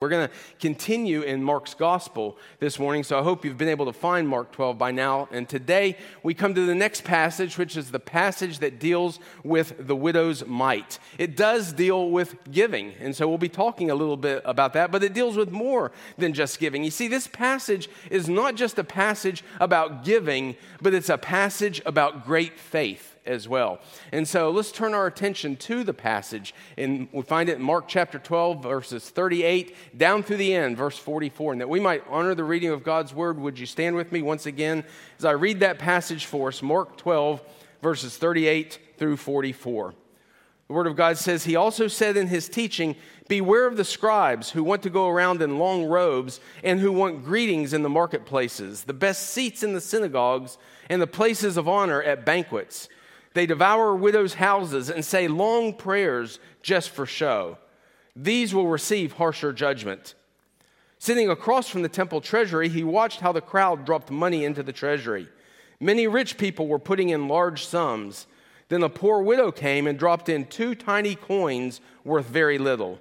We're going to continue in Mark's gospel this morning, so I hope you've been able to find Mark 12 by now. And today we come to the next passage, which is the passage that deals with the widow's mite. It does deal with giving, and so we'll be talking a little bit about that, but it deals with more than just giving. You see, this passage is not just a passage about giving, but it's a passage about great faith as well. And so let's turn our attention to the passage, and we find it in Mark chapter 12, verses 38 down through the end, verse 44. And that we might honor the reading of God's word, would you stand with me once again as I read that passage for us? Mark 12, verses 38 through 44. The word of God says, "He also said in his teaching, beware of the scribes who want to go around in long robes and who want greetings in the marketplaces, the best seats in the synagogues, and the places of honor at banquets. They devour widows' houses and say long prayers just for show. These will receive harsher judgment." Sitting across from the temple treasury, he watched how the crowd dropped money into the treasury. Many rich people were putting in large sums. Then a poor widow came and dropped in 2 tiny coins worth very little.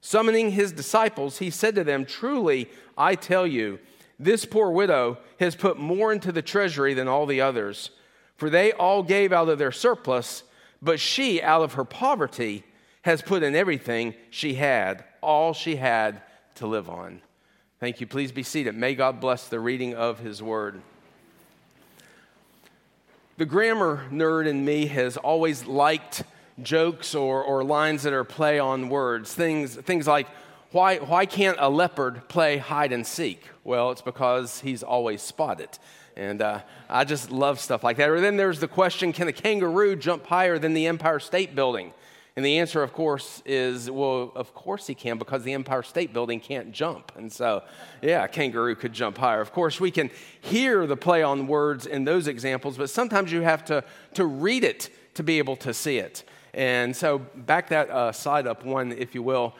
Summoning his disciples, he said to them, "Truly, I tell you, this poor widow has put more into the treasury than all the others. For they all gave out of their surplus, but she, out of her poverty, has put in everything she had, all she had to live on." Thank you. Please be seated. May God bless the reading of his word. The grammar nerd in me has always liked jokes or lines that are play on words. Things like, why can't a leopard play hide and seek? Well, it's because he's always spotted. And I just love stuff like that. Or then there's the question, can a kangaroo jump higher than the Empire State Building? And the answer, of course, is, well, of course he can, because the Empire State Building can't jump. And so, yeah, a kangaroo could jump higher. Of course, we can hear the play on words in those examples, but sometimes you have to read it to be able to see it. And so back that side up one, if you will.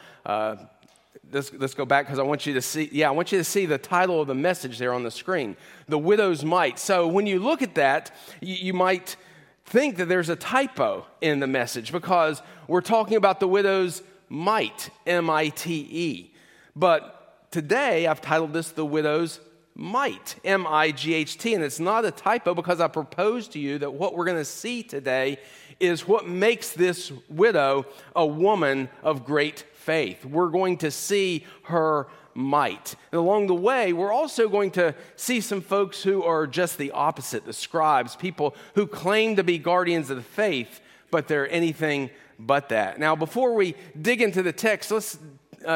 Let's go back, because I want you to see. Yeah, I want you to see the title of the message there on the screen, "The Widow's Mite." So when you look at that, you might think that there's a typo in the message, because we're talking about the widow's mite, M-I-T-E. But today I've titled this "The Widow's Mite," M-I-G-H-T, and it's not a typo, because I propose to you that what we're going to see today is what makes this widow a woman of great faith. We're going to see her might. And along the way, we're also going to see some folks who are just the opposite, the scribes, people who claim to be guardians of the faith, but they're anything but that. Now, before we dig into the text, let's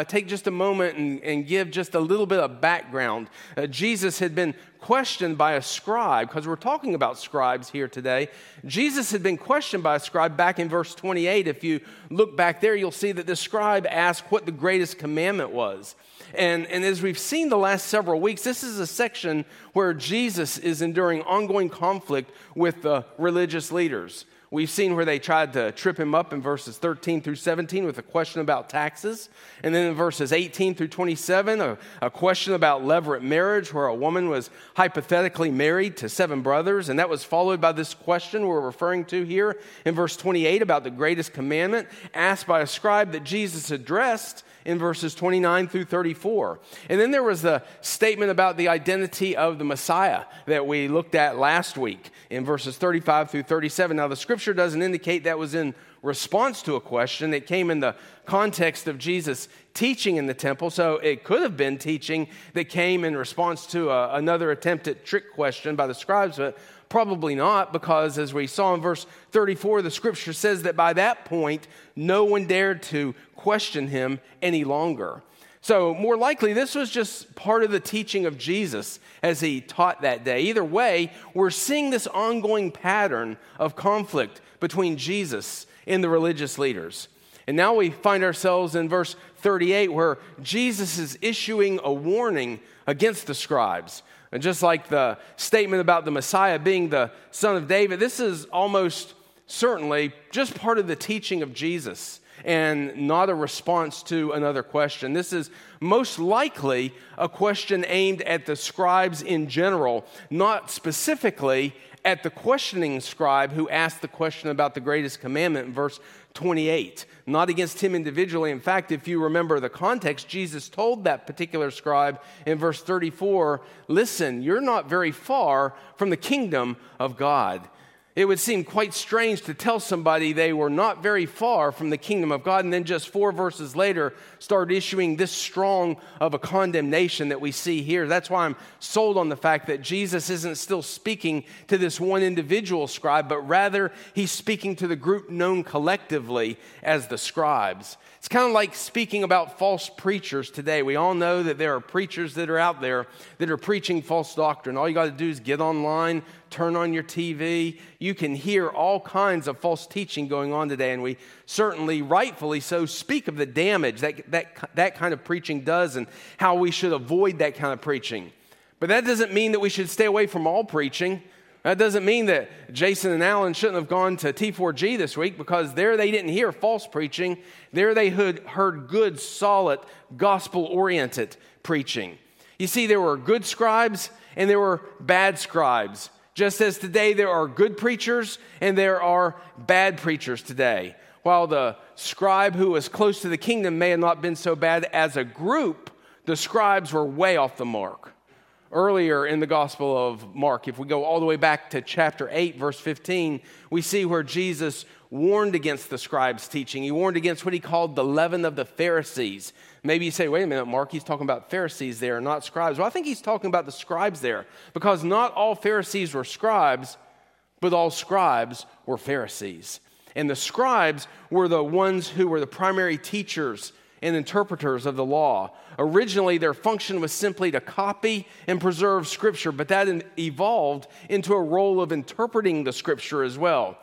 take just a moment and give just a little bit of background. Jesus had been questioned by a scribe, because we're talking about scribes here today. Jesus had been questioned by a scribe back in verse 28. If you look back there, you'll see that the scribe asked what the greatest commandment was. And as we've seen the last several weeks, this is a section where Jesus is enduring ongoing conflict with the religious leaders. We've seen where they tried to trip him up in verses 13 through 17 with a question about taxes. And then in verses 18 through 27, a question about levirate marriage, where a woman was hypothetically married to 7 brothers. And that was followed by this question we're referring to here in verse 28 about the greatest commandment, asked by a scribe, that Jesus addressed in verses 29 through 34. And then there was the statement about the identity of the Messiah that we looked at last week in verses 35 through 37. Now, the scripture doesn't indicate that was in response to a question. It came in the context of Jesus teaching in the temple, so it could have been teaching that came in response to another attempt at trick question by the scribes, but probably not, because as we saw in verse 34, the scripture says that by that point, no one dared to question him any longer. So more likely, this was just part of the teaching of Jesus as he taught that day. Either way, we're seeing this ongoing pattern of conflict between Jesus and the religious leaders. And now we find ourselves in verse 38, where Jesus is issuing a warning against the scribes. And just like the statement about the Messiah being the son of David, this is almost certainly just part of the teaching of Jesus and not a response to another question. This is most likely a question aimed at the scribes in general, not specifically at the questioning scribe who asked the question about the greatest commandment in verse 28. Not against him individually. In fact, if you remember the context, Jesus told that particular scribe in verse 34, listen, you're not very far from the kingdom of God. It would seem quite strange to tell somebody they were not very far from the kingdom of God and then just 4 verses later start issuing this strong of a condemnation that we see here. That's why I'm sold on the fact that Jesus isn't still speaking to this one individual scribe, but rather he's speaking to the group known collectively as the scribes. It's kind of like speaking about false preachers today. We all know that there are preachers that are out there that are preaching false doctrine. All you got to do is get online, turn on your TV. You can hear all kinds of false teaching going on today, and we certainly, rightfully so, speak of the damage that kind of preaching does and how we should avoid that kind of preaching. But that doesn't mean that we should stay away from all preaching. That doesn't mean that Jason and Alan shouldn't have gone to T4G this week, because there they didn't hear false preaching. There they heard good, solid, gospel-oriented preaching. You see, there were good scribes and there were bad scribes. Just as today there are good preachers and there are bad preachers today. While the scribe who was close to the kingdom may have not been so bad, as a group, the scribes were way off the mark. Earlier in the Gospel of Mark, if we go all the way back to chapter 8, verse 15, we see where Jesus warned against the scribes' teaching. He warned against what he called the leaven of the Pharisees. Maybe you say, wait a minute, Mark, he's talking about Pharisees there, not scribes. Well, I think he's talking about the scribes there, because not all Pharisees were scribes, but all scribes were Pharisees. And the scribes were the ones who were the primary teachers and interpreters of the law. Originally, their function was simply to copy and preserve Scripture, but that evolved into a role of interpreting the Scripture as well.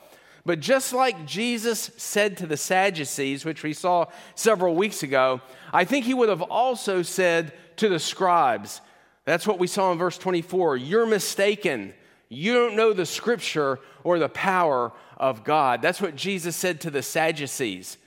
But just like Jesus said to the Sadducees, which we saw several weeks ago, I think he would have also said to the scribes. That's what we saw in verse 24. You're mistaken. You don't know the Scripture or the power of God. That's what Jesus said to the Sadducees.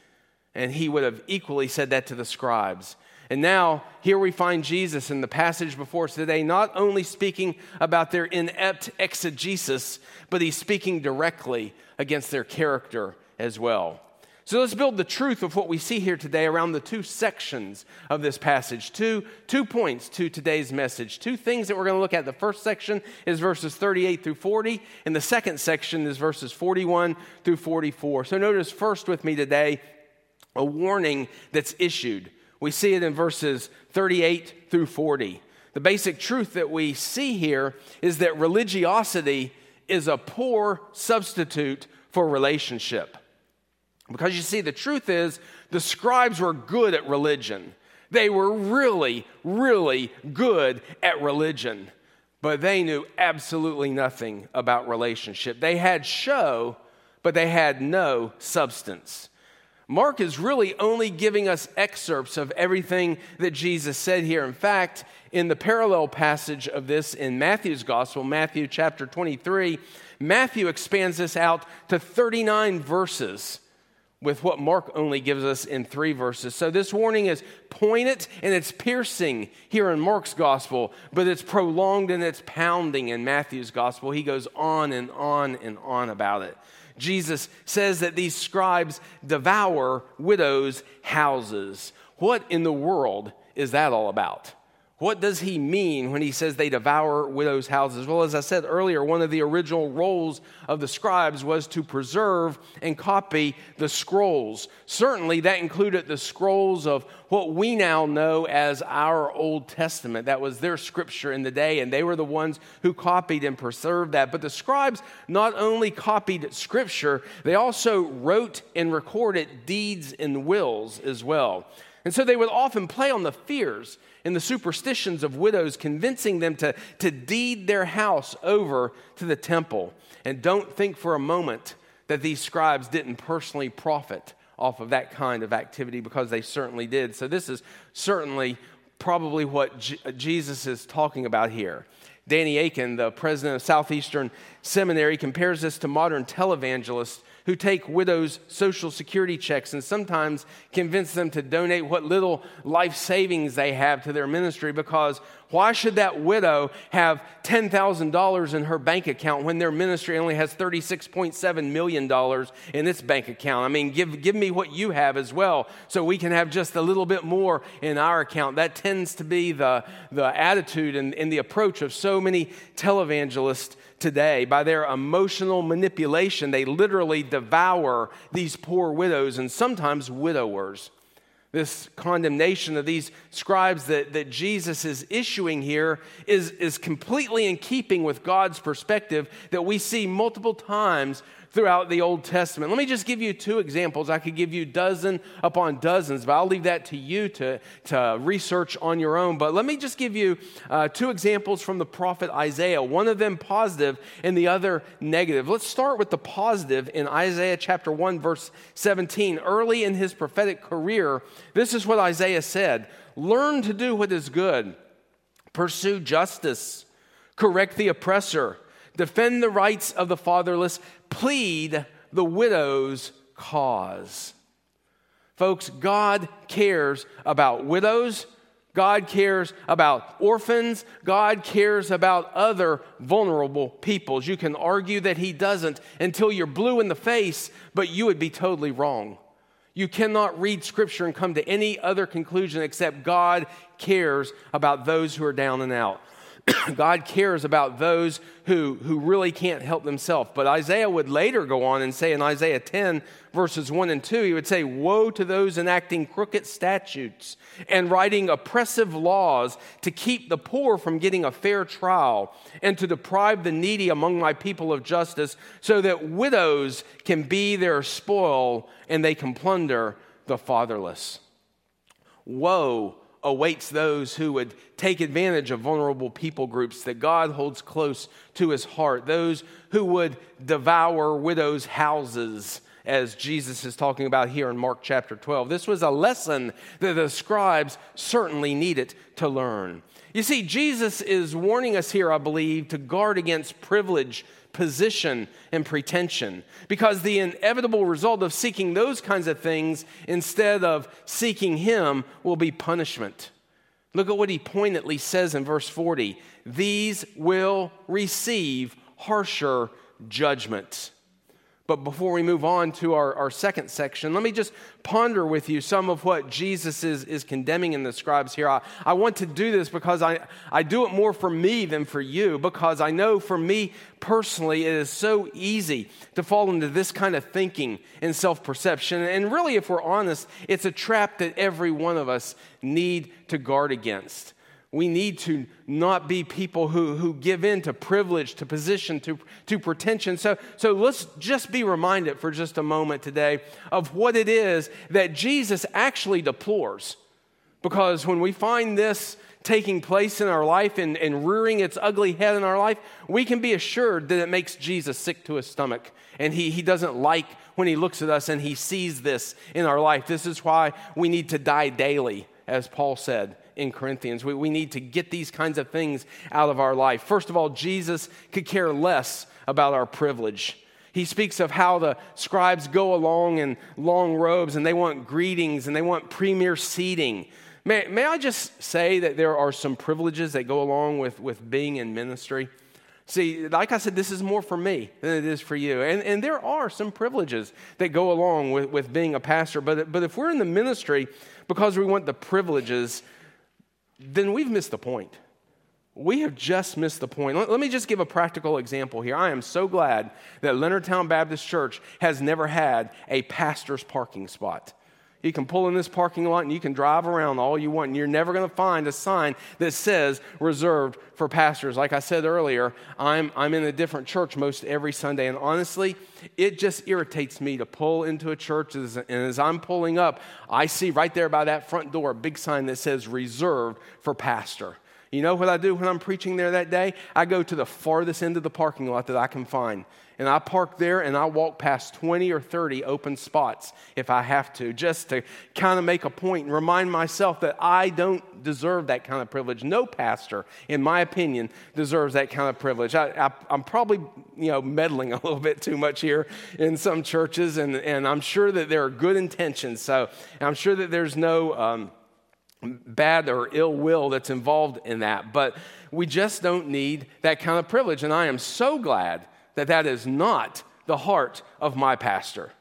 And he would have equally said that to the scribes. And now, here we find Jesus in the passage before us today, not only speaking about their inept exegesis, but he's speaking directly against their character as well. So let's build the truth of what we see here today around the two sections of this passage. Two points to today's message. Two things that we're going to look at. The first section is verses 38 through 40, and the second section is verses 41 through 44. So notice first with me today, a warning that's issued. We see it in verses 38 through 40. The basic truth that we see here is that religiosity is a poor substitute for relationship. Because you see, the truth is, the scribes were good at religion. They were really, really good at religion. But they knew absolutely nothing about relationship. They had show, but they had no substance. Mark is really only giving us excerpts of everything that Jesus said here. In fact, in the parallel passage of this in Matthew's gospel, Matthew chapter 23, Matthew expands this out to 39 verses with what Mark only gives us in 3 verses. So this warning is poignant and it's piercing here in Mark's gospel, but it's prolonged and it's pounding in Matthew's gospel. He goes on and on and on about it. Jesus says that these scribes devour widows' houses. What in the world is that all about? What does he mean when he says they devour widows' houses? Well, as I said earlier, one of the original roles of the scribes was to preserve and copy the scrolls. Certainly, that included the scrolls of what we now know as our Old Testament. That was their scripture in the day, and they were the ones who copied and preserved that. But the scribes not only copied scripture, they also wrote and recorded deeds and wills as well. And so they would often play on the fears and the superstitions of widows, convincing them to deed their house over to the temple. And don't think for a moment that these scribes didn't personally profit off of that kind of activity, because they certainly did. So this is certainly probably what Jesus is talking about here. Danny Akin, the president of Southeastern Seminary, compares this to modern televangelists who take widows' Social Security checks and sometimes convince them to donate what little life savings they have to their ministry, because why should that widow have $10,000 in her bank account when their ministry only has $36.7 million in its bank account? I mean, give me what you have as well so we can have just a little bit more in our account. That tends to be the attitude and the approach of so many televangelists today. By their emotional manipulation, they literally devour these poor widows and sometimes widowers. This condemnation of these scribes that Jesus is issuing here is completely in keeping with God's perspective that we see multiple times throughout the Old Testament. Let me just give you two examples. I could give you dozen upon dozens, but I'll leave that to you to research on your own. But let me just give you two examples from the prophet Isaiah, one of them positive and the other negative. Let's start with the positive in Isaiah chapter 1, verse 17. Early in his prophetic career, this is what Isaiah said: "Learn to do what is good, pursue justice, correct the oppressor, defend the rights of the fatherless, plead the widow's cause." Folks, God cares about widows. God cares about orphans. God cares about other vulnerable peoples. You can argue that he doesn't until you're blue in the face, but you would be totally wrong. You cannot read Scripture and come to any other conclusion except God cares about those who are down and out. God cares about those who really can't help themselves. But Isaiah would later go on and say in Isaiah 10, verses 1 and 2, he would say, "Woe to those enacting crooked statutes and writing oppressive laws to keep the poor from getting a fair trial and to deprive the needy among my people of justice, so that widows can be their spoil and they can plunder the fatherless." Woe awaits those who would take advantage of vulnerable people groups that God holds close to his heart, those who would devour widows' houses, as Jesus is talking about here in Mark chapter 12. This was a lesson that the scribes certainly needed to learn. You see, Jesus is warning us here, I believe, to guard against privilege, position, and pretension, because the inevitable result of seeking those kinds of things instead of seeking him will be punishment. Look at what he pointedly says in verse 40. "These will receive harsher judgment." But before we move on to our second section, let me just ponder with you some of what Jesus is condemning in the scribes here. I want to do this because I do it more for me than for you, because I know for me personally it is so easy to fall into this kind of thinking and self-perception. And really, if we're honest, it's a trap that every one of us need to guard against. We need to not be people who give in to privilege, to position, to pretension. So let's just be reminded for just a moment today of what it is that Jesus actually deplores. Because when we find this taking place in our life and rearing its ugly head in our life, we can be assured that it makes Jesus sick to his stomach. And he doesn't like when he looks at us and he sees this in our life. This is why we need to die daily, as Paul said in Corinthians. We need to get these kinds of things out of our life. First of all, Jesus could care less about our privilege. He speaks of how the scribes go along in long robes and they want greetings and they want premier seating. May I just say that there are some privileges that go along with being in ministry? See, like I said, this is more for me than it is for you. And there are some privileges that go along with being a pastor. But if we're in the ministry because we want the privileges, then we've missed the point. We have just missed the point. Let me just give a practical example here. I am so glad that Leonardtown Baptist Church has never had a pastor's parking spot. You can pull in this parking lot and you can drive around all you want, and you're never going to find a sign that says reserved for pastors. Like I said earlier, I'm in a different church most every Sunday, and honestly, it just irritates me to pull into a church, and as I'm pulling up, I see right there by that front door a big sign that says reserved for pastor. You know what I do when I'm preaching there that day? I go to the farthest end of the parking lot that I can find. And I park there and I walk past 20 or 30 open spots if I have to, just to kind of make a point and remind myself that I don't deserve that kind of privilege. No pastor, in my opinion, deserves that kind of privilege. I'm probably, meddling a little bit too much here in some churches, and I'm sure that there are good intentions. So I'm sure that there's no bad or ill will that's involved in that, but we just don't need that kind of privilege. And I am so glad that is not the heart of my pastor.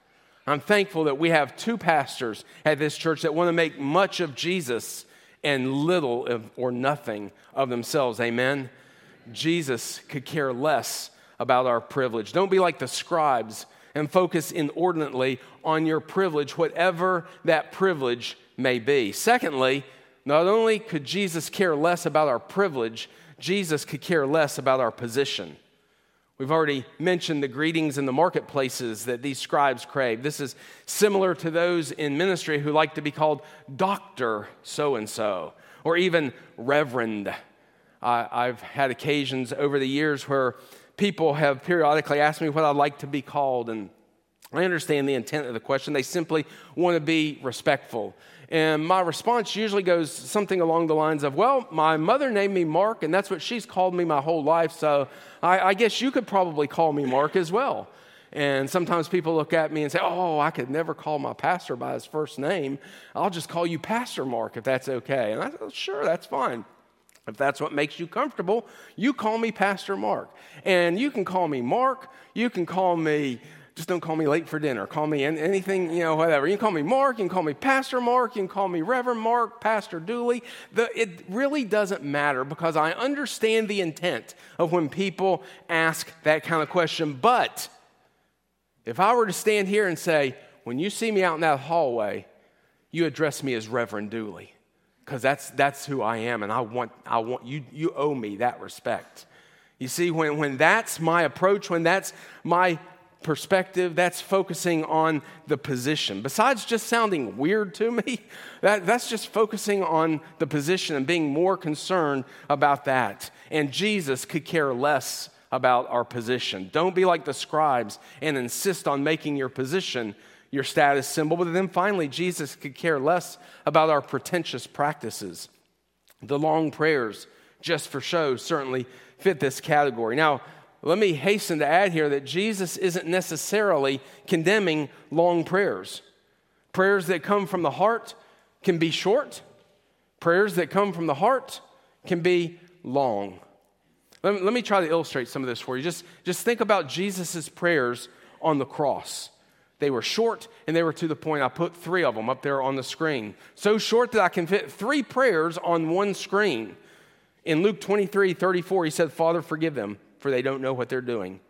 I'm thankful that we have two pastors at this church that want to make much of Jesus and little of, or nothing of themselves. Amen? Jesus could care less about our privilege. Don't be like the scribes and focus inordinately on your privilege, whatever that privilege may be. Secondly, not only could Jesus care less about our privilege, Jesus could care less about our position. We've already mentioned the greetings in the marketplaces that these scribes crave. This is similar to those in ministry who like to be called Dr. So-and-so or even Reverend. I've had occasions over the years where people have periodically asked me what I'd like to be called, and I understand the intent of the question. They simply want to be respectful. And my response usually goes something along the lines of, well, my mother named me Mark, and that's what she's called me my whole life, so I guess you could probably call me Mark as well. And sometimes people look at me and say, oh, I could never call my pastor by his first name. I'll just call you Pastor Mark if that's okay. And I said, sure, that's fine. If that's what makes you comfortable, you call me Pastor Mark. And you can call me Mark. You can call me... just don't call me late for dinner. Call me anything, whatever. You can call me Mark. You can call me Pastor Mark. You can call me Reverend Mark, Pastor Dooley. It really doesn't matter because I understand the intent of when people ask that kind of question. But if I were to stand here and say, when you see me out in that hallway, you address me as Reverend Dooley because that's who I am, and I want you owe me that respect. You see, when that's my approach, when that's my perspective, that's focusing on the position. Besides just sounding weird to me, that's just focusing on the position and being more concerned about that. And Jesus could care less about our position. Don't be like the scribes and insist on making your position your status symbol. But then finally, Jesus could care less about our pretentious practices. The long prayers just for show certainly fit this category. Now, let me hasten to add here that Jesus isn't necessarily condemning long prayers. Prayers that come from the heart can be short. Prayers that come from the heart can be long. Let me try to illustrate some of this for you. Just think about Jesus' prayers on the cross. They were short and they were to the point. I put three of them up there on the screen. So short that I can fit three prayers on one screen. In Luke 23:34, he said, Father, forgive them, for they don't know what they're doing.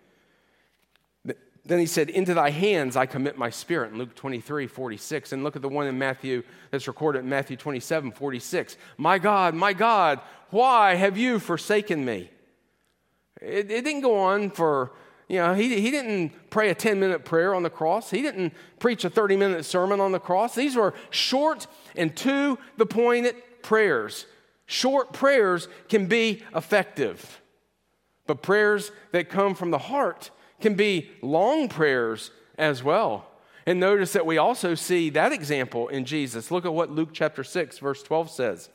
Then he said, into thy hands I commit my spirit, in Luke 23:46. And look at the one in Matthew that's recorded in Matthew 27:46. My God, why have you forsaken me? It didn't go on for, he didn't pray a 10-minute prayer on the cross. He didn't preach a 30-minute sermon on the cross. These were short and to the point prayers. Short prayers can be effective. But prayers that come from the heart can be long prayers as well. And notice that we also see that example in Jesus. Look at what Luke chapter 6, verse 12 says.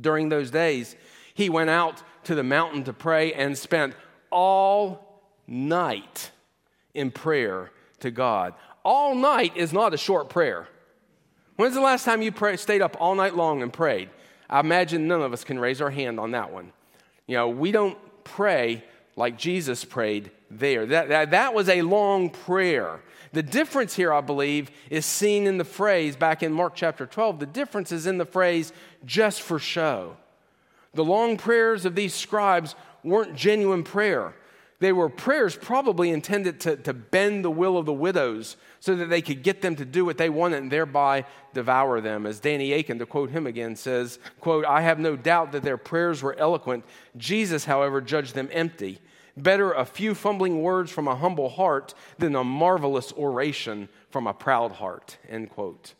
During those days, he went out to the mountain to pray and spent all night in prayer to God. All night is not a short prayer. When's the last time you stayed up all night long and prayed? I imagine none of us can raise our hand on that one. We don't pray like Jesus prayed there. That was a long prayer. The difference here, I believe, is seen in the phrase back in Mark chapter 12. The difference is in the phrase, just for show. The long prayers of these scribes weren't genuine prayer. They were prayers probably intended to bend the will of the widows so that they could get them to do what they wanted and thereby devour them. As Danny Akin, to quote him again, says, quote, I have no doubt that their prayers were eloquent. Jesus, however, judged them empty. Better a few fumbling words from a humble heart than a marvelous oration from a proud heart, end quote.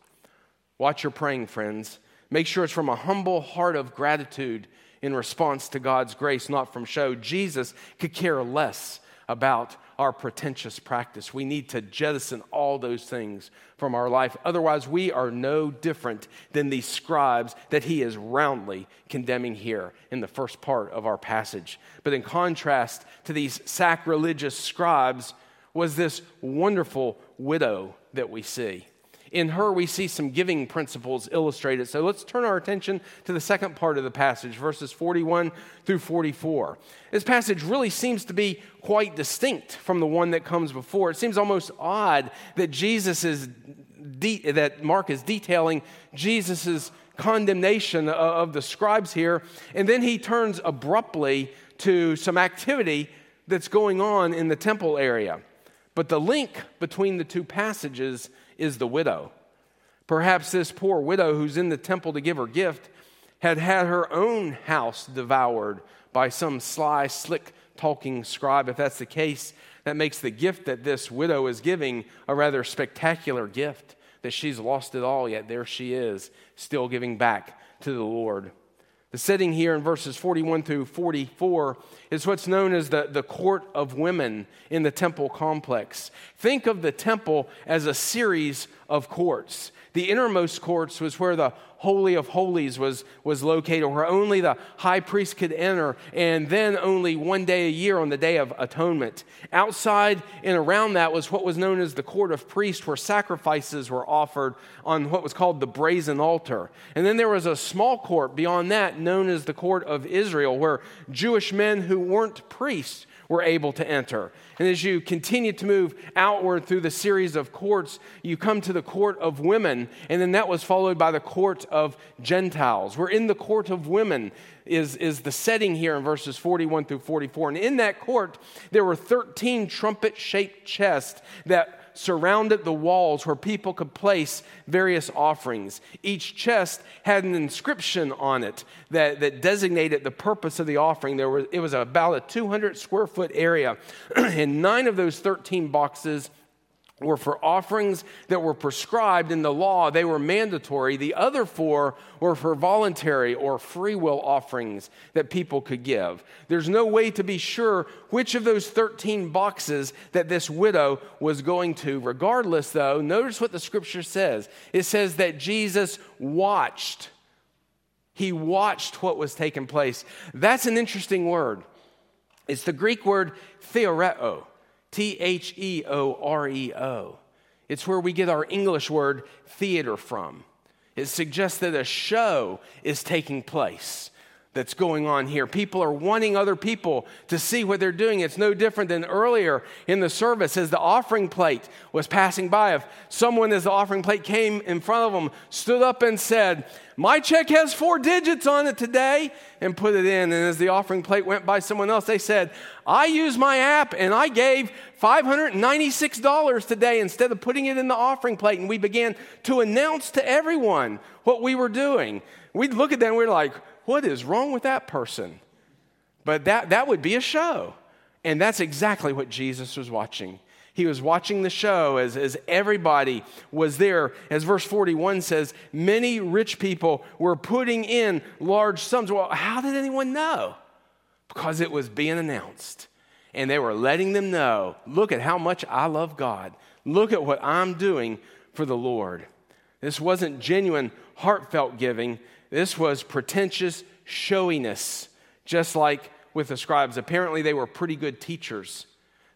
Watch your praying, friends. Make sure it's from a humble heart of gratitude in response to God's grace, not from show. Jesus could care less about our pretentious practice. We need to jettison all those things from our life. Otherwise, we are no different than these scribes that he is roundly condemning here in the first part of our passage. But in contrast to these sacrilegious scribes was this wonderful widow that we see. In her, we see some giving principles illustrated. So let's turn our attention to the second part of the passage, verses 41 through 44. This passage really seems to be quite distinct from the one that comes before. It seems almost odd that Mark is detailing Jesus' condemnation of the scribes here, and then he turns abruptly to some activity that's going on in the temple area. But the link between the two passages is the widow. Perhaps this poor widow who's in the temple to give her gift had her own house devoured by some sly, slick-talking scribe. If that's the case, that makes the gift that this widow is giving a rather spectacular gift, that she's lost it all, yet there she is, still giving back to the Lord. The setting here in verses 41 through 44 is what's known as the court of women in the temple complex. Think of the temple as a series of courts. The innermost courts was where the Holy of Holies was located, where only the high priest could enter, and then only one day a year on the Day of Atonement. Outside and around that was what was known as the court of priests, where sacrifices were offered on what was called the brazen altar. And then there was a small court beyond that known as the court of Israel, where Jewish men who weren't priests were able to enter. And as you continue to move outward through the series of courts, you come to the court of women, and then that was followed by the court of Gentiles. We're in the court of women is the setting here in verses 41 through 44. And in that court, there were 13 trumpet-shaped chests that surrounded the walls where people could place various offerings. Each chest had an inscription on it that designated the purpose of the offering. It was about a 200 square foot area, and 9 of those 13 boxes were for offerings that were prescribed in the law. They were mandatory. The other 4 were for voluntary or free will offerings that people could give. There's no way to be sure which of those 13 boxes that this widow was going to. Regardless, though, notice what the scripture says. It says that Jesus watched. He watched what was taking place. That's an interesting word. It's the Greek word theoreo. Theoreo. It's where we get our English word theater from. It suggests that a show is taking place that's going on here. People are wanting other people to see what they're doing. It's no different than earlier in the service as the offering plate was passing by. If someone, as the offering plate came in front of them, stood up and said, "My check has 4 digits on it today," and put it in. And as the offering plate went by someone else, they said, "I used my app and I gave $596 today," instead of putting it in the offering plate. And we began to announce to everyone what we were doing. We'd look at that and we're like, what is wrong with that person? But that would be a show. And that's exactly what Jesus was watching. He was watching the show as everybody was there. As verse 41 says, many rich people were putting in large sums. Well, how did anyone know? Because it was being announced. And they were letting them know, look at how much I love God. Look at what I'm doing for the Lord. This wasn't genuine, heartfelt giving. This was pretentious showiness, just like with the scribes. Apparently, they were pretty good teachers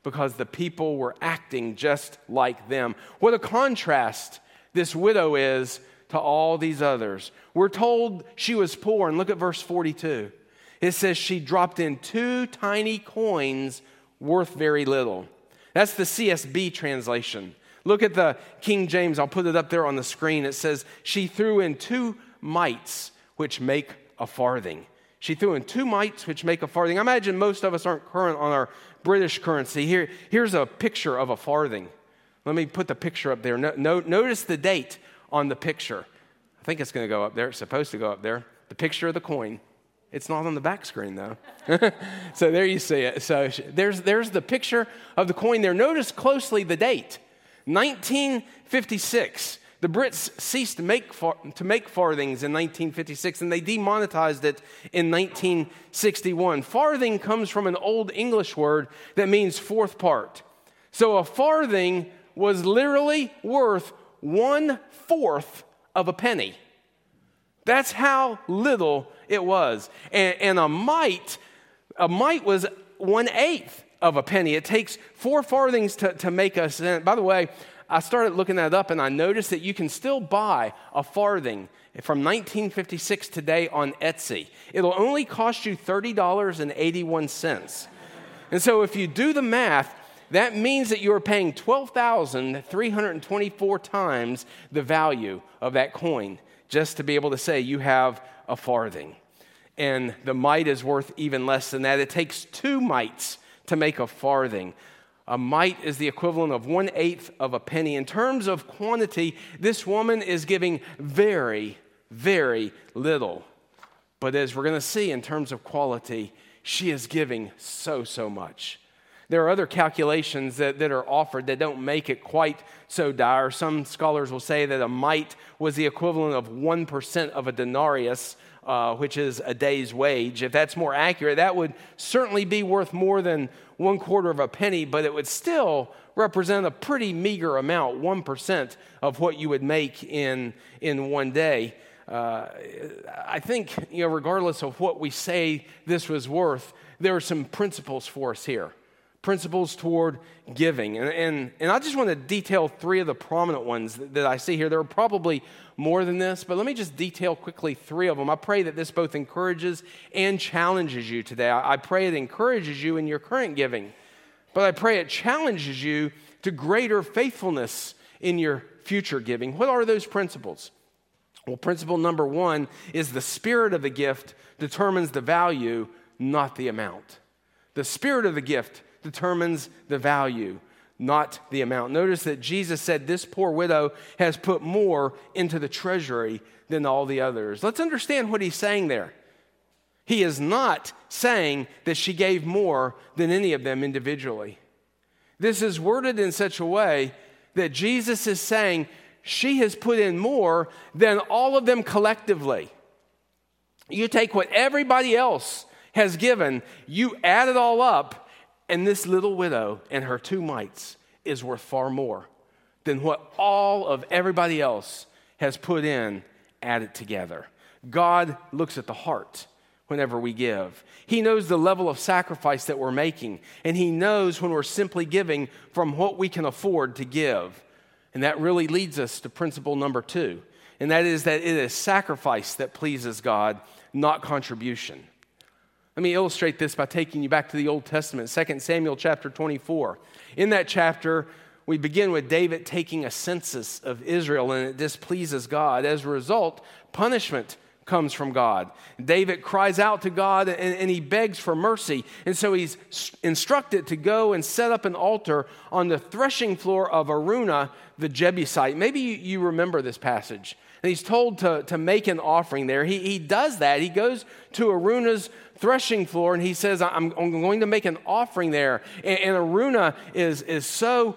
because the people were acting just like them. What a contrast this widow is to all these others. We're told she was poor, and look at verse 42. It says she dropped in 2 tiny coins worth very little. That's the CSB translation. Look at the King James. I'll put it up there on the screen. It says she threw in 2 mites, which make a farthing. She threw in 2 mites, which make a farthing. I imagine most of us aren't current on our British currency. Here's a picture of a farthing. Let me put the picture up there. Notice the date on the picture. I think it's going to go up there. It's supposed to go up there. The picture of the coin. It's not on the back screen, though. So there you see it. So there's the picture of the coin there. Notice closely the date. 1956. The Brits ceased to make farthings in 1956, and they demonetized it in 1961. Farthing comes from an old English word that means fourth part. So a farthing was literally worth 1/4 of a penny. That's how little it was. And a mite was 1/8 of a penny. It takes 4 farthings to make a cent. By the way, I started looking that up, and I noticed that you can still buy a farthing from 1956 today on Etsy. It'll only cost you $30.81. And so if you do the math, that means that you're paying 12,324 times the value of that coin just to be able to say you have a farthing. And the mite is worth even less than that. It takes 2 mites to make a farthing. A mite is the equivalent of 1/8 of a penny. In terms of quantity, this woman is giving very, very little. But as we're going to see in terms of quality, she is giving so much. There are other calculations that are offered that don't make it quite so dire. Some scholars will say that a mite was the equivalent of 1% of a denarius, which is a day's wage. If that's more accurate, that would certainly be worth more than 1/4 of a penny, but it would still represent a pretty meager amount, 1% of what you would make in one day. I think, regardless of what we say this was worth, there are some principles for us here. Principles toward giving. And I just want to detail 3 of the prominent ones that I see here. There are probably more than this, but let me just detail quickly 3 of them. I pray that this both encourages and challenges you today. I pray it encourages you in your current giving, but I pray it challenges you to greater faithfulness in your future giving. What are those principles? Well, principle number 1 is the spirit of the gift determines the value, not the amount. The spirit of the gift determines the value, not the amount. Notice that Jesus said, "This poor widow has put more into the treasury than all the others." Let's understand what he's saying there. He is not saying that she gave more than any of them individually. This is worded in such a way that Jesus is saying she has put in more than all of them collectively. You take what everybody else has given, you add it all up, and this little widow and her 2 mites is worth far more than what all of everybody else has put in, added together. God looks at the heart whenever we give. He knows the level of sacrifice that we're making, and He knows when we're simply giving from what we can afford to give. And that really leads us to principle number 2, and that is that it is sacrifice that pleases God, not contribution. Let me illustrate this by taking you back to the Old Testament, 2 Samuel chapter 24. In that chapter, we begin with David taking a census of Israel, and it displeases God. As a result, punishment comes from God. David cries out to God, and he begs for mercy. And so he's instructed to go and set up an altar on the threshing floor of Araunah, the Jebusite. Maybe you remember this passage. And he's told to make an offering there. He does that. He goes to Araunah's threshing floor, and he says, I'm going to make an offering there. And Araunah is so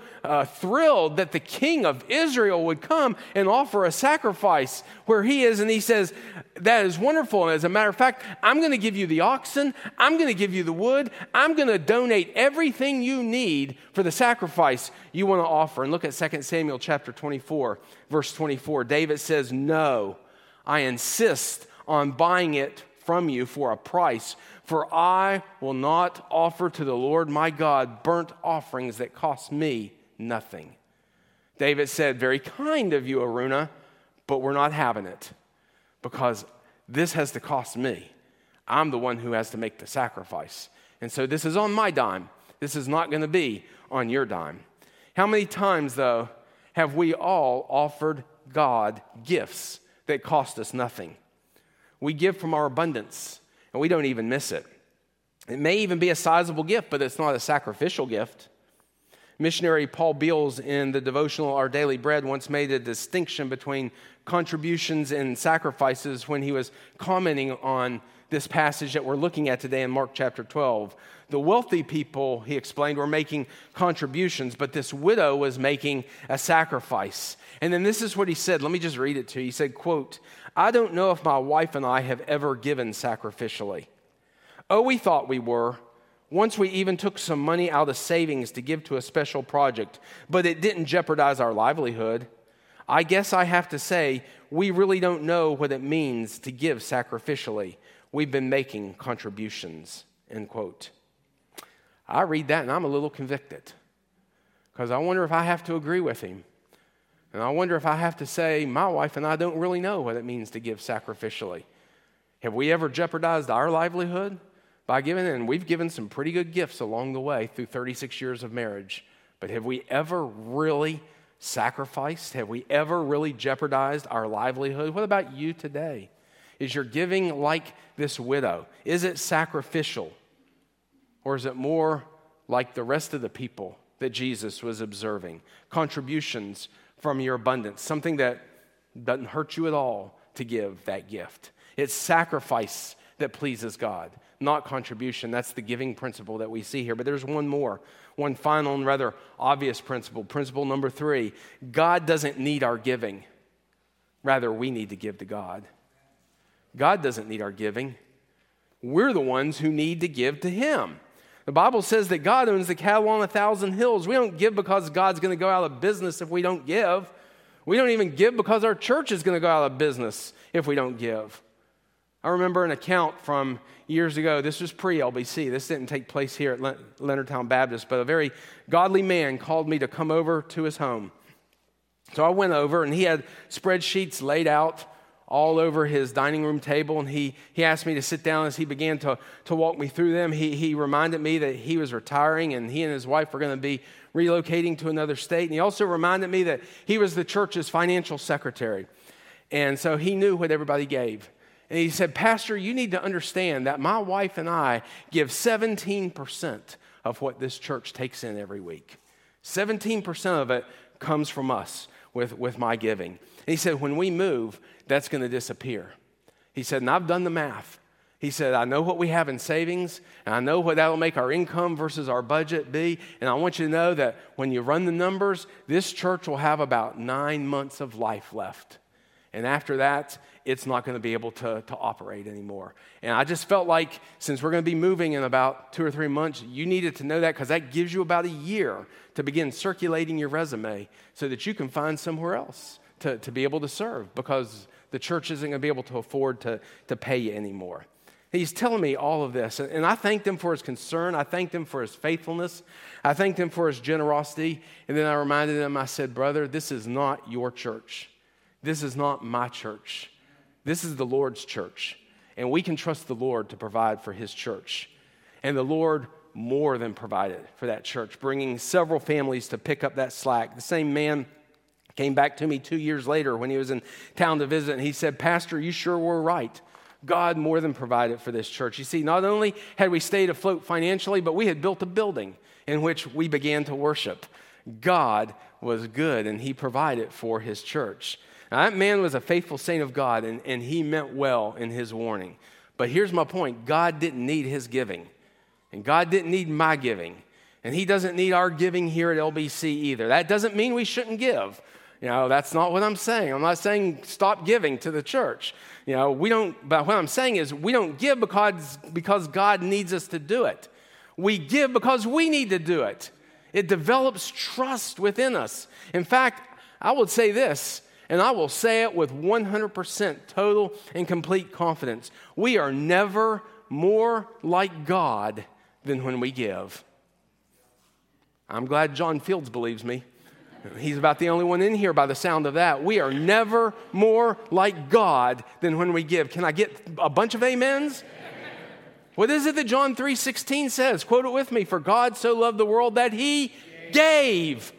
thrilled that the king of Israel would come and offer a sacrifice where he is. And he says, that is wonderful. And as a matter of fact, I'm going to give you the oxen. I'm going to give you the wood. I'm going to donate everything you need for the sacrifice you want to offer. And look at 2 Samuel chapter 24, verse 24. David says, "No, I insist on buying it from you for a price, for I will not offer to the Lord my God burnt offerings that cost me nothing." David said, "Very kind of you, Araunah, but we're not having it because this has to cost me. I'm the one who has to make the sacrifice. And so this is on my dime. This is not going to be on your dime." How many times, though, have we all offered God gifts that cost us nothing? We give from our abundance, and we don't even miss it. It may even be a sizable gift, but it's not a sacrificial gift. Missionary Paul Beals in the devotional Our Daily Bread once made a distinction between contributions and sacrifices when he was commenting on this passage that we're looking at today in Mark chapter 12. The wealthy people, he explained, were making contributions, but this widow was making a sacrifice. And then this is what he said. Let me just read it to you. He said, quote, "I don't know if my wife and I have ever given sacrificially. Oh, we thought we were. Once we even took some money out of savings to give to a special project, but it didn't jeopardize our livelihood. I guess I have to say, we really don't know what it means to give sacrificially. We've been making contributions," end quote. I read that and I'm a little convicted because I wonder if I have to agree with him. And I wonder if I have to say, my wife and I don't really know what it means to give sacrificially. Have we ever jeopardized our livelihood by giving? And we've given some pretty good gifts along the way through 36 years of marriage. But have we ever really sacrificed? Have we ever really jeopardized our livelihood? What about you today? Is your giving like this widow? Is it sacrificial? Or is it more like the rest of the people that Jesus was observing? Contributions from your abundance, something that doesn't hurt you at all to give that gift. It's sacrifice that pleases God, not contribution. That's the giving principle that we see here. But there's one final and rather obvious principle. Principle number 3, God doesn't need our giving. Rather, we need to give to God. God doesn't need our giving. We're the ones who need to give to Him. The Bible says that God owns the cattle on 1,000 hills. We don't give because God's going to go out of business if we don't give. We don't even give because our church is going to go out of business if we don't give. I remember an account from years ago. This was pre-LBC. This didn't take place here at Leonardtown Baptist, but a very godly man called me to come over to his home. So I went over, and he had spreadsheets laid out all over his dining room table, and he asked me to sit down. As he began to walk me through them, he reminded me that he was retiring, and he and his wife were going to be relocating to another state. And he also reminded me that he was the church's financial secretary, and so he knew what everybody gave. And he said, "Pastor, you need to understand that my wife and I give 17% of what this church takes in every week. 17% of it comes from us with my giving." And he said, "When we move, that's going to disappear." He said, "And I've done the math." He said, "I know what we have in savings, and I know what that'll make our income versus our budget be. And I want you to know that when you run the numbers, this church will have about 9 months of life left. And after that, it's not going to be able to operate anymore." And I just felt like since we're going to be moving in about 2 or 3 months, you needed to know that because that gives you about a year to begin circulating your resume so that you can find somewhere else to be able to serve because the church isn't going to be able to afford to pay you anymore. He's telling me all of this, and I thanked him for his concern. I thanked him for his faithfulness. I thanked him for his generosity, and then I reminded him, I said, "Brother, this is not your church. This is not my church. This is the Lord's church, and we can trust the Lord to provide for His church." And the Lord more than provided for that church, bringing several families to pick up that slack. The same man came back to me 2 years later when he was in town to visit, and he said, "Pastor, you sure were right. God more than provided for this church." You see, not only had we stayed afloat financially, but we had built a building in which we began to worship. God was good, and He provided for His church. Now, that man was a faithful saint of God, and he meant well in his warning. But here's my point. God didn't need his giving, and God didn't need my giving, and He doesn't need our giving here at LBC either. That doesn't mean we shouldn't give. You know, that's not what I'm saying. I'm not saying stop giving to the church. You know, we don't, but what I'm saying is we don't give because God needs us to do it. We give because we need to do it. It develops trust within us. In fact, I would say this, and I will say it with 100% total and complete confidence. We are never more like God than when we give. I'm glad John Fields believes me. He's about the only one in here by the sound of that. We are never more like God than when we give. Can I get a bunch of amens? Amen. What is it that John 3:16 says? Quote it with me. "For God so loved the world that He gave."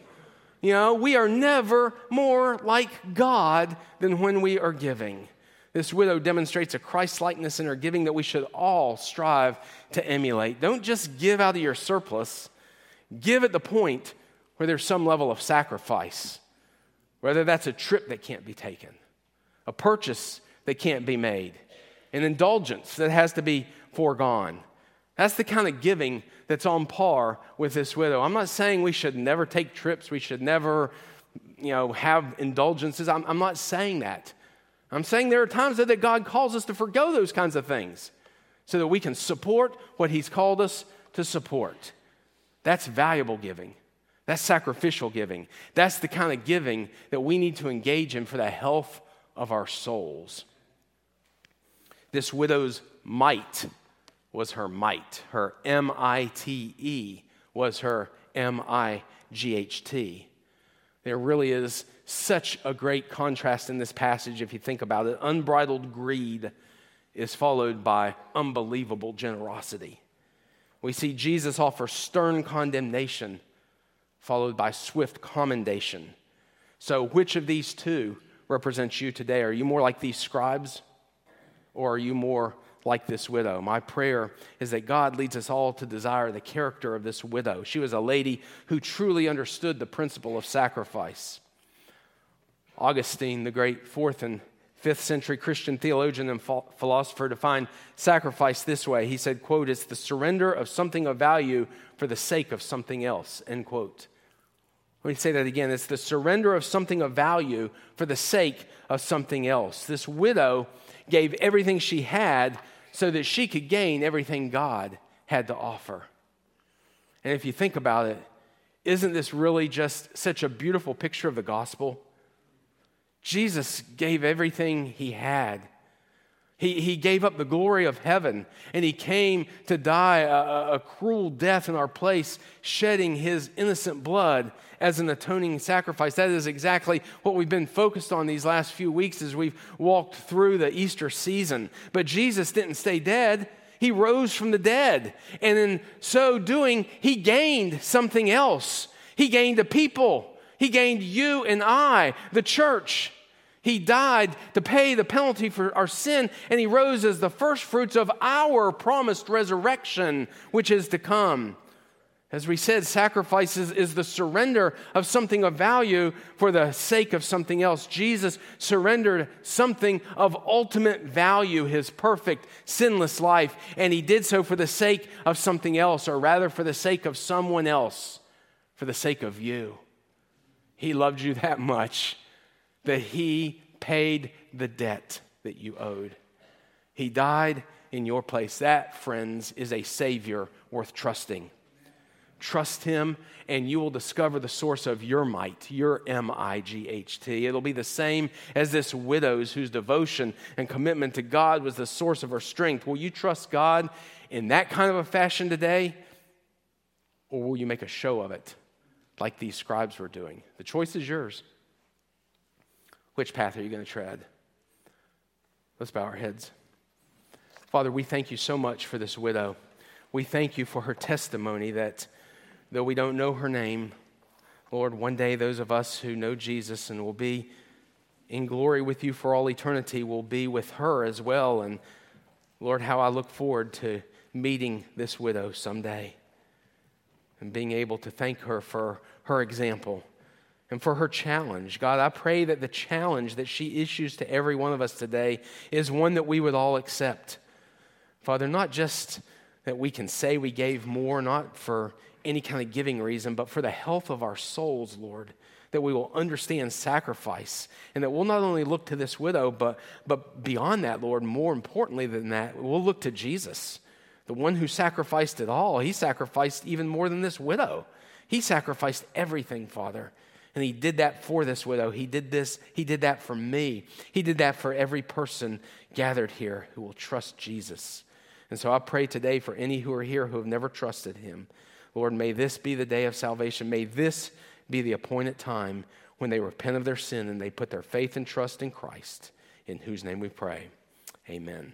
You know, we are never more like God than when we are giving. This widow demonstrates a Christ-likeness in her giving that we should all strive to emulate. Don't just give out of your surplus. Give at the point where there's some level of sacrifice, whether that's a trip that can't be taken, a purchase that can't be made, an indulgence that has to be foregone. That's the kind of giving that's on par with this widow. I'm not saying we should never take trips. We should never, have indulgences. I'm not saying that. I'm saying there are times that God calls us to forgo those kinds of things so that we can support what he's called us to support. That's valuable giving. That's sacrificial giving. That's the kind of giving that we need to engage in for the health of our souls. This widow's mite was her might. Her M-I-T-E was her M-I-G-H-T. There really is such a great contrast in this passage if you think about it. Unbridled greed is followed by unbelievable generosity. We see Jesus offer stern condemnation followed by swift commendation. So which of these two represents you today? Are you more like these scribes, or are you more like this widow? My prayer is that God leads us all to desire the character of this widow. She was a lady who truly understood the principle of sacrifice. Augustine, the great 4th and 5th century Christian theologian and philosopher, defined sacrifice this way. He said, quote, "It's the surrender of something of value for the sake of something else," end quote. Let me say that again. It's the surrender of something of value for the sake of something else. This widow gave everything she had so that she could gain everything God had to offer. And if you think about it, isn't this really just such a beautiful picture of the gospel? Jesus gave everything he had. He gave up the glory of heaven, and he came to die a cruel death in our place, shedding his innocent blood as an atoning sacrifice. That is exactly what we've been focused on these last few weeks as we've walked through the Easter season. But Jesus didn't stay dead. He rose from the dead, and in so doing, he gained something else. He gained a people. He gained you and I, the church. He died to pay the penalty for our sin, and he rose as the first fruits of our promised resurrection, which is to come. As we said, sacrifice is the surrender of something of value for the sake of something else. Jesus surrendered something of ultimate value, his perfect, sinless life, and he did so for the sake of something else, or rather for the sake of someone else, for the sake of you. He loved you that much that he paid the debt that you owed. He died in your place. That, friends, is a Savior worth trusting. Trust him, and you will discover the source of your might, your M-I-G-H-T. It'll be the same as this widow's, whose devotion and commitment to God was the source of her strength. Will you trust God in that kind of a fashion today, or will you make a show of it like these scribes were doing? The choice is yours. Which path are you going to tread? Let's bow our heads. Father, we thank you so much for this widow. We thank you for her testimony that though we don't know her name, Lord, one day those of us who know Jesus and will be in glory with you for all eternity will be with her as well. And Lord, how I look forward to meeting this widow someday and being able to thank her for her example and for her challenge. God, I pray that the challenge that she issues to every one of us today is one that we would all accept. Father, not just that we can say we gave more, not for any kind of giving reason, but for the health of our souls, Lord, that we will understand sacrifice, and that we'll not only look to this widow, but beyond that, Lord, more importantly than that, we'll look to Jesus, the one who sacrificed it all. He sacrificed even more than this widow. He sacrificed everything, Father. And he did that for this widow. He did that for me. He did that for every person gathered here who will trust Jesus. And so I pray today for any who are here who have never trusted him. Lord, may this be the day of salvation. May this be the appointed time when they repent of their sin and they put their faith and trust in Christ, in whose name we pray. Amen.